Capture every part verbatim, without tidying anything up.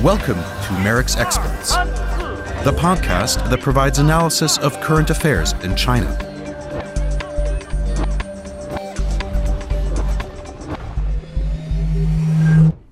Welcome to Merrick's Experts, the podcast that provides analysis of current affairs in China.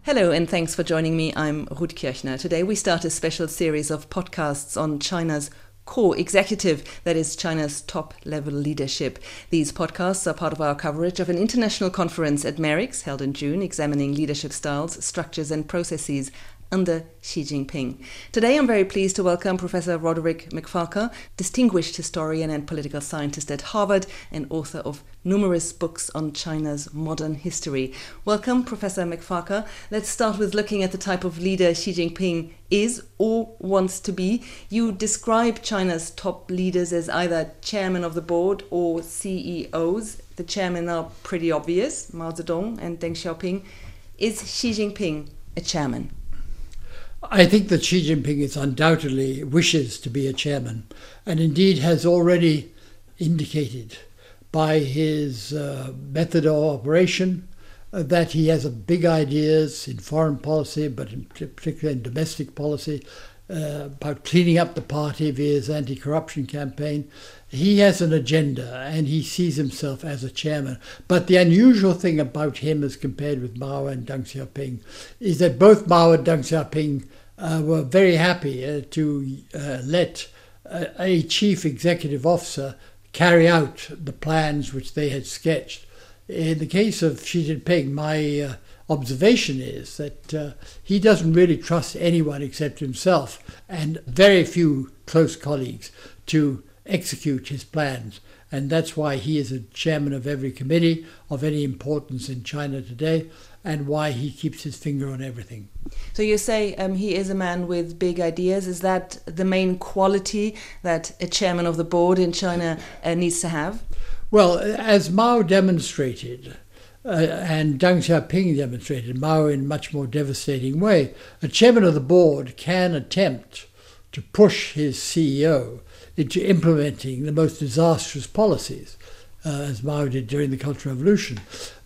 Hello and thanks for joining me. I'm Ruth Kirchner. Today we start a special series of podcasts on China's core executive, that is China's top-level leadership. These podcasts are part of our coverage of an international conference at Merrick's, held in June, examining leadership styles, structures and processes under Xi Jinping. Today I'm very pleased to welcome Professor Roderick MacFarquhar, distinguished historian and political scientist at Harvard and author of numerous books on China's modern history. Welcome, Professor MacFarquhar. Let's start with looking at the type of leader Xi Jinping is or wants to be. You describe China's top leaders as either chairman of the board or C E Os. The chairmen are pretty obvious, Mao Zedong and Deng Xiaoping. Is Xi Jinping a chairman? I think that Xi Jinping is undoubtedly wishes to be a chairman, and indeed has already indicated by his uh, method of operation uh, that he has a big ideas in foreign policy, but in particular in domestic policy, uh, about cleaning up the party via his anti-corruption campaign. He has an agenda and he sees himself as a chairman. But the unusual thing about him as compared with Mao and Deng Xiaoping is that both Mao and Deng Xiaoping uh, were very happy uh, to uh, let uh, a chief executive officer carry out the plans which they had sketched. In the case of Xi Jinping, my uh, observation is that uh, he doesn't really trust anyone except himself and very few close colleagues to execute his plans, and that's why he is a chairman of every committee of any importance in China today, and why he keeps his finger on everything. So you say um, he is a man with big ideas. Is that the main quality that a chairman of the board in China uh, needs to have? Well, as Mao demonstrated, uh, and Deng Xiaoping demonstrated, Mao in a much more devastating way, a chairman of the board can attempt to push his C E O into implementing the most disastrous policies, uh, as Mao did during the Cultural Revolution.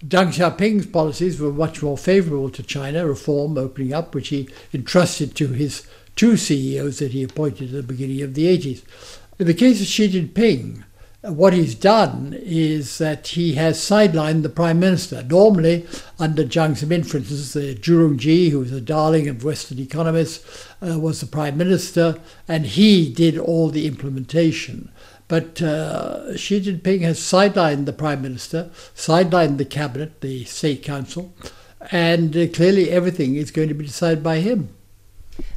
Deng Xiaoping's policies were much more favourable to China, reform, opening up, which he entrusted to his two C E Os that he appointed at the beginning of the eighties. In the case of Xi Jinping, what he's done is that he has sidelined the Prime Minister. Normally, under Jiang Zemin, for instance, the Zhu Rongji, who was a darling of Western economists, uh, was the Prime Minister, and he did all the implementation. But uh, Xi Jinping has sidelined the Prime Minister, sidelined the Cabinet, the State Council, and uh, clearly everything is going to be decided by him.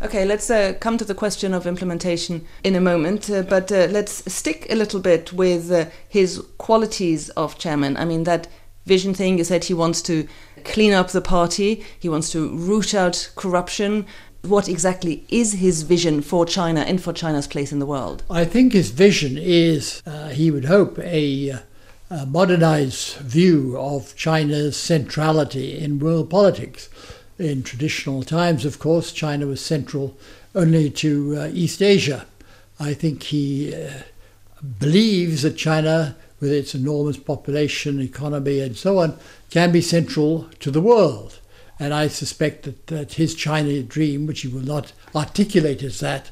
Okay, let's uh, come to the question of implementation in a moment, uh, but uh, let's stick a little bit with uh, his qualities of chairman. I mean, that vision thing, you said he wants to clean up the party, he wants to root out corruption. What exactly is his vision for China and for China's place in the world? I think his vision is, uh, he would hope, a, a modernized view of China's centrality in world politics. In traditional times, of course, China was central only to uh, East Asia. I think he uh, believes that China, with its enormous population, economy and so on, can be central to the world. And I suspect that, that his China dream, which he will not articulate as that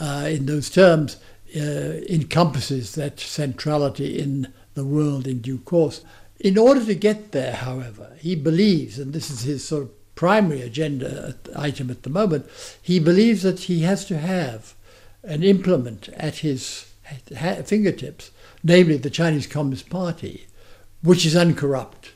uh, in those terms, uh, encompasses that centrality in the world in due course. In order to get there, however, he believes, and this is his sort of primary agenda item at the moment, he believes that he has to have and implement at his fingertips, namely the Chinese Communist Party, which is uncorrupt.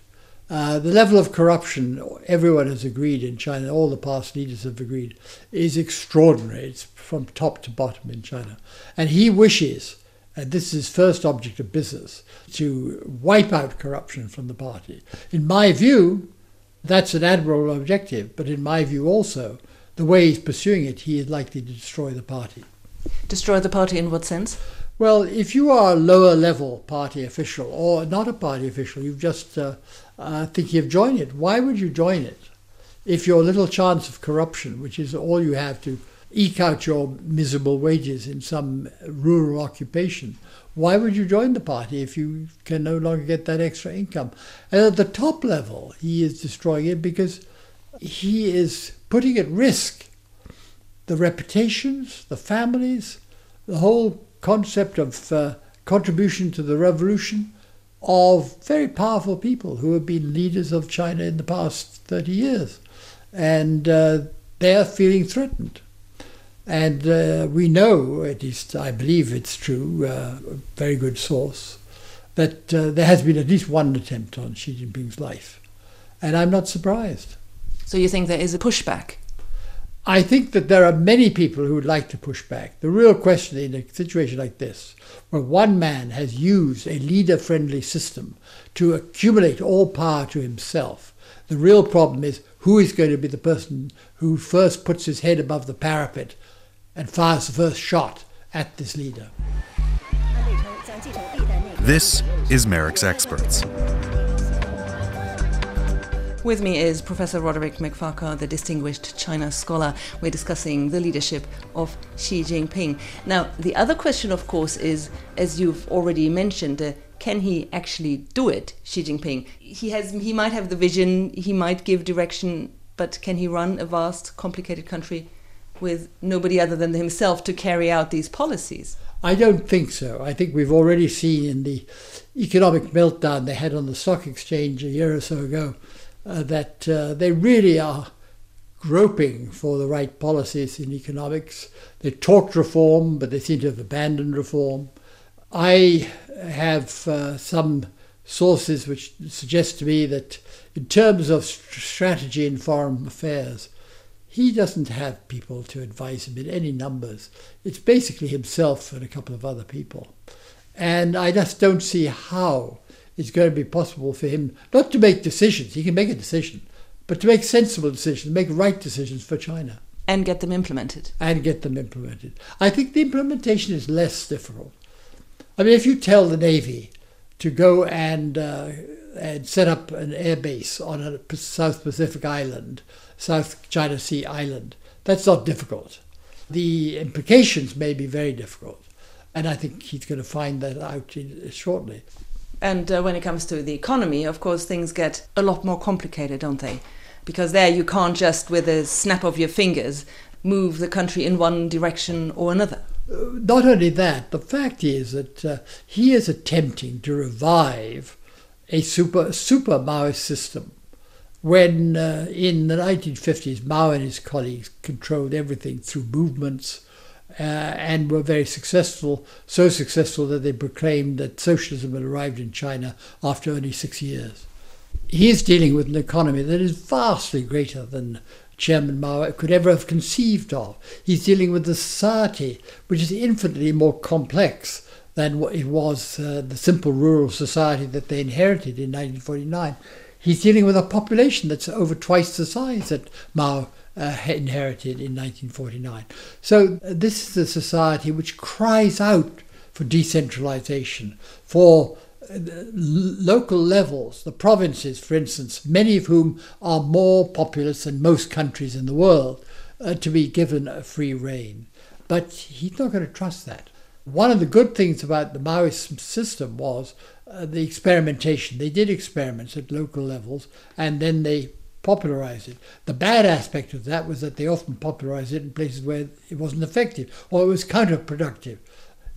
Uh, the level of corruption, everyone has agreed in China, all the past leaders have agreed, is extraordinary. It's from top to bottom in China. And he wishes, and this is his first object of business, to wipe out corruption from the party. In my view, that's an admirable objective, but in my view also, the way he's pursuing it, he is likely to destroy the party. Destroy the party in what sense? Well, if you are a lower-level party official, or not a party official, you've just uh, uh, thinking of joining it. Why would you join it if your little chance of corruption, which is all you have to eke out your miserable wages in some rural occupation, Why would you join the party if you can no longer get that extra income? And at the top level, he is destroying it because he is putting at risk the reputations, the families, the whole concept of uh, contribution to the revolution of very powerful people who have been leaders of China in the past thirty years. And uh, they're feeling threatened. And uh, we know, at least I believe it's true, uh, a very good source, that uh, there has been at least one attempt on Xi Jinping's life. And I'm not surprised. So you think there is a pushback? I think that there are many people who would like to push back. The real question in a situation like this, where one man has used a leader-friendly system to accumulate all power to himself, the real problem is who is going to be the person who first puts his head above the parapet and fires the first shot at this leader. This is Merrick's Experts. With me is Professor Roderick MacFarquhar, the distinguished China scholar. We're discussing the leadership of Xi Jinping. Now, the other question, of course, is, as you've already mentioned, uh, can he actually do it, Xi Jinping? He has, he might have the vision, he might give direction, but can he run a vast, complicated country with nobody other than himself to carry out these policies? I don't think so. I think we've already seen in the economic meltdown they had on the stock exchange a year or so ago, Uh, that uh, they really are groping for the right policies in economics. They talked reform, but they seem to have abandoned reform. I have uh, some sources which suggest to me that in terms of st- strategy in foreign affairs, he doesn't have people to advise him in any numbers. It's basically himself and a couple of other people. And I just don't see how it's going to be possible for him not to make decisions, he can make a decision, but to make sensible decisions, make right decisions for China. And get them implemented. And get them implemented. I think the implementation is less difficult. I mean, if you tell the Navy to go and, uh, and set up an air base on a South Pacific island, South China Sea island, that's not difficult. The implications may be very difficult. And I think he's going to find that out in, shortly. And uh, when it comes to the economy, of course, things get a lot more complicated, don't they? Because there you can't just, with a snap of your fingers, move the country in one direction or another. Uh, not only that, the fact is that uh, he is attempting to revive a super, super Maoist system. When uh, in the nineteen fifties, Mao and his colleagues controlled everything through movements, Uh, and were very successful, so successful that they proclaimed that socialism had arrived in China after only six years. He is dealing with an economy that is vastly greater than Chairman Mao could ever have conceived of. He's dealing with a society which is infinitely more complex than what it was uh, the simple rural society that they inherited in nineteen forty-nine. He's dealing with a population that's over twice the size that Mao Uh, inherited in nineteen forty-nine. So uh, this is a society which cries out for decentralization, for uh, local levels, the provinces, for instance, many of whom are more populous than most countries in the world, uh, to be given a free rein. But he's not going to trust that. One of the good things about the Maoist system was uh, the experimentation. They did experiments at local levels, and then they popularize it. The bad aspect of that was that they often popularized it in places where it wasn't effective or it was counterproductive,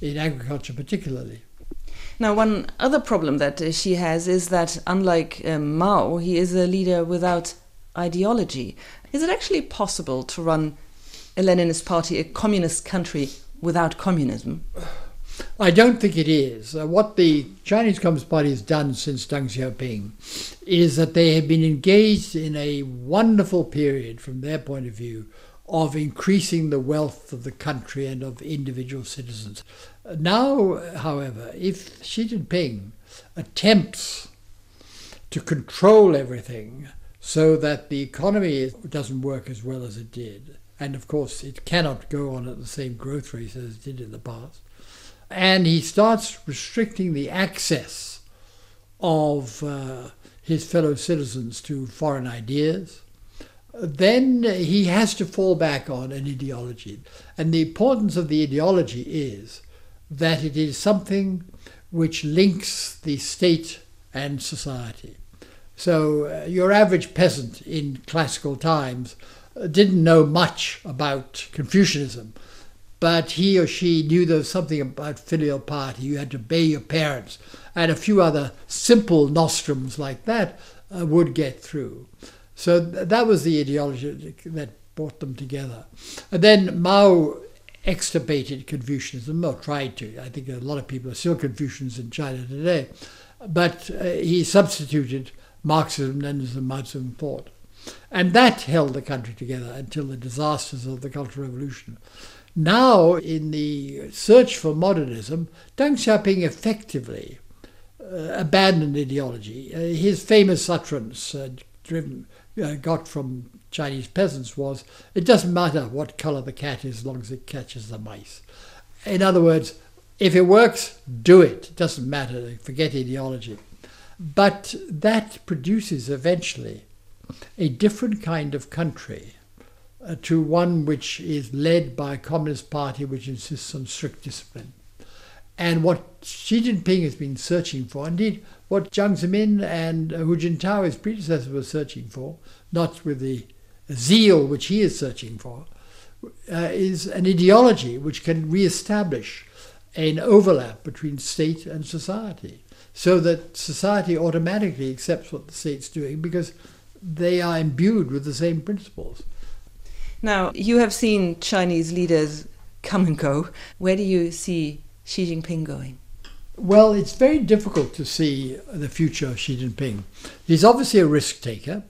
in agriculture particularly. Now, one other problem that uh, she has is that, unlike uh, Mao, he is a leader without ideology. Is it actually possible to run a Leninist party, a communist country, without communism? I don't think it is. Uh, what the Chinese Communist Party has done since Deng Xiaoping is that they have been engaged in a wonderful period, from their point of view, of increasing the wealth of the country and of individual citizens. Now, however, if Xi Jinping attempts to control everything so that the economy doesn't work as well as it did, and of course it cannot go on at the same growth rate as it did in the past, and he starts restricting the access of uh, his fellow citizens to foreign ideas, then he has to fall back on an ideology. And the importance of the ideology is that it is something which links the state and society. So uh, your average peasant in classical times uh, didn't know much about Confucianism, but he or she knew there was something about filial piety. You had to obey your parents, and a few other simple nostrums like that uh, would get through. So th that was the ideology that brought them together. And then Mao extirpated Confucianism, or tried to. I think a lot of people are still Confucians in China today, but uh, he substituted Marxism, Leninism, Mao Zedong thought. And that held the country together until the disasters of the Cultural Revolution. Now, in the search for modernism, Deng Xiaoping effectively uh, abandoned ideology. Uh, his famous utterance, uh, driven, uh, got from Chinese peasants, was, "It doesn't matter what color the cat is as long as it catches the mice." In other words, if it works, do it. It doesn't matter. Forget ideology. But that produces eventually a different kind of country uh, to one which is led by a Communist Party which insists on strict discipline. And what Xi Jinping has been searching for, indeed what Jiang Zemin and Hu Jintao, his predecessors, were searching for, not with the zeal which he is searching for, uh, is an ideology which can re-establish an overlap between state and society, so that society automatically accepts what the state's doing because they are imbued with the same principles. Now, you have seen Chinese leaders come and go. Where do you see Xi Jinping going? Well, it's very difficult to see the future of Xi Jinping. He's obviously a risk taker,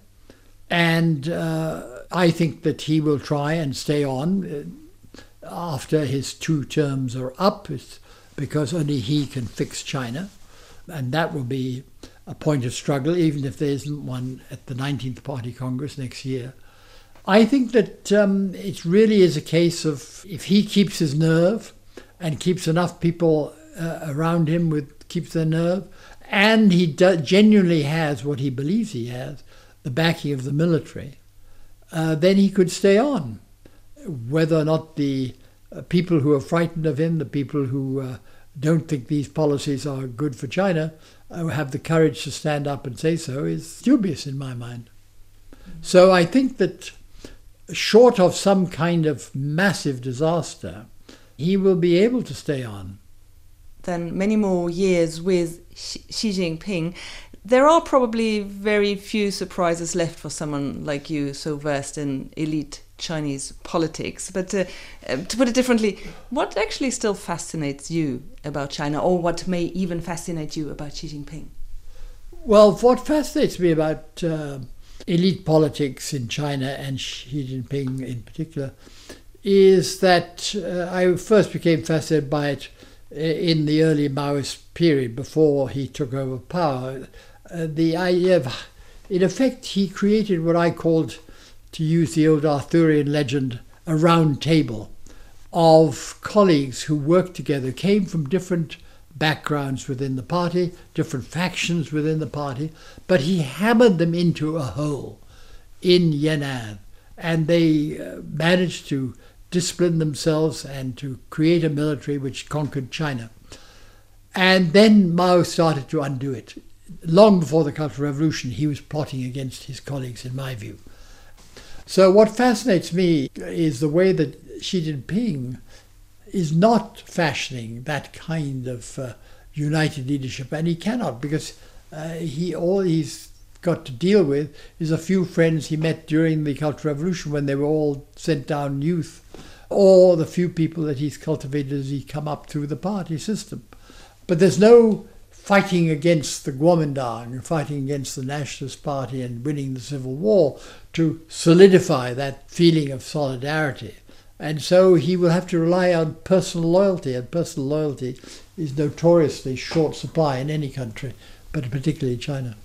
and uh, I think that he will try and stay on after his two terms are up, it's because only he can fix China. And that will be a point of struggle, even if there isn't one at the nineteenth Party Congress next year. I think that um, it really is a case of, if he keeps his nerve and keeps enough people uh, around him with keeps their nerve, and he do genuinely has what he believes he has, the backing of the military, uh, then he could stay on. Whether or not the uh, people who are frightened of him, the people who uh, don't think these policies are good for China, uh, have the courage to stand up and say so, is dubious in my mind. Mm-hmm. So I think that short of some kind of massive disaster, he will be able to stay on. Then many more years with Xi Jinping. There are probably very few surprises left for someone like you, so versed in elite Chinese politics. But uh, to put it differently, what actually still fascinates you about China, or what may even fascinate you about Xi Jinping? Well, what fascinates me about uh, elite politics in China, and Xi Jinping in particular, is that uh, I first became fascinated by it in the early Maoist period, before he took over power. Uh, the idea of, in effect, he created what I called, to use the old Arthurian legend, a round table of colleagues who worked together, came from different backgrounds within the party, different factions within the party, but he hammered them into a whole in Yan'an, and they uh, managed to discipline themselves and to create a military which conquered China. And then Mao started to undo it. Long before the Cultural Revolution, he was plotting against his colleagues, in my view. So what fascinates me is the way that Xi Jinping is not fashioning that kind of uh, united leadership, and he cannot, because uh, he all he's got to deal with is a few friends he met during the Cultural Revolution when they were all sent down youth, or the few people that he's cultivated as he come up through the party system. But there's no fighting against the Guomindang, fighting against the Nationalist Party and winning the Civil War to solidify that feeling of solidarity. And so he will have to rely on personal loyalty, and personal loyalty is notoriously short supply in any country, but particularly China.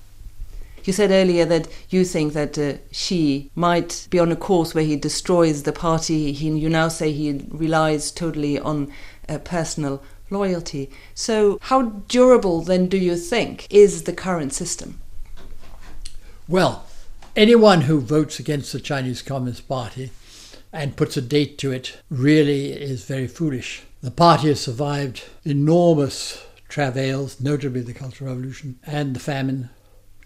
You said earlier that you think that uh, Xi might be on a course where he destroys the party. He, you now say he relies totally on uh, personal loyalty. So how durable then do you think is the current system? Well, anyone who votes against the Chinese Communist Party and puts a date to it really is very foolish. The party has survived enormous travails, notably the Cultural Revolution and the famine,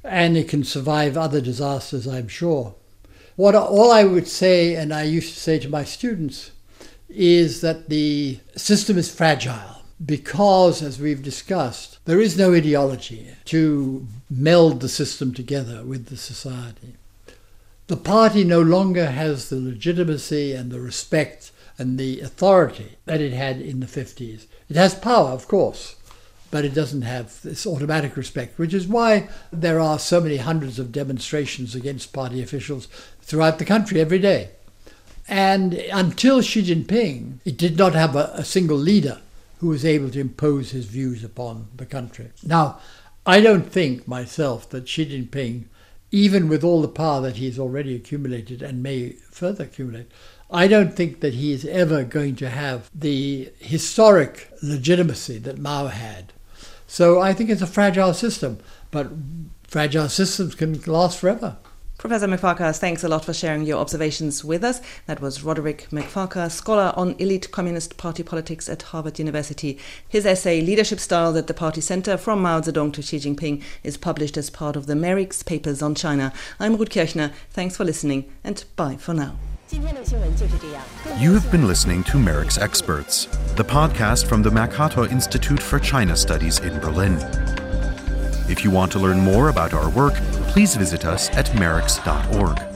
and it can survive other disasters, I'm sure. What all I would say, and I used to say to my students, is that the system is fragile because, as we've discussed, there is no ideology to meld the system together with the society. The party no longer has the legitimacy and the respect and the authority that it had in the fifties. It has power, of course, but it doesn't have this automatic respect, which is why there are so many hundreds of demonstrations against party officials throughout the country every day. And until Xi Jinping, it did not have a, a single leader who was able to impose his views upon the country. Now, I don't think myself that Xi Jinping, even with all the power that he's already accumulated and may further accumulate, I don't think that he is ever going to have the historic legitimacy that Mao had. So I think it's a fragile system, but fragile systems can last forever. Professor MacFarquhar, thanks a lot for sharing your observations with us. That was Roderick MacFarquhar, scholar on elite Communist Party politics at Harvard University. His essay, Leadership Styles at the Party Center, From Mao Zedong to Xi Jinping, is published as part of the Merrick's Papers on China. I'm Ruth Kirchner. Thanks for listening, and bye for now. You have been listening to Merrick's Experts, the podcast from the Mercator Institute for China Studies in Berlin. If you want to learn more about our work, please visit us at merrick's dot org.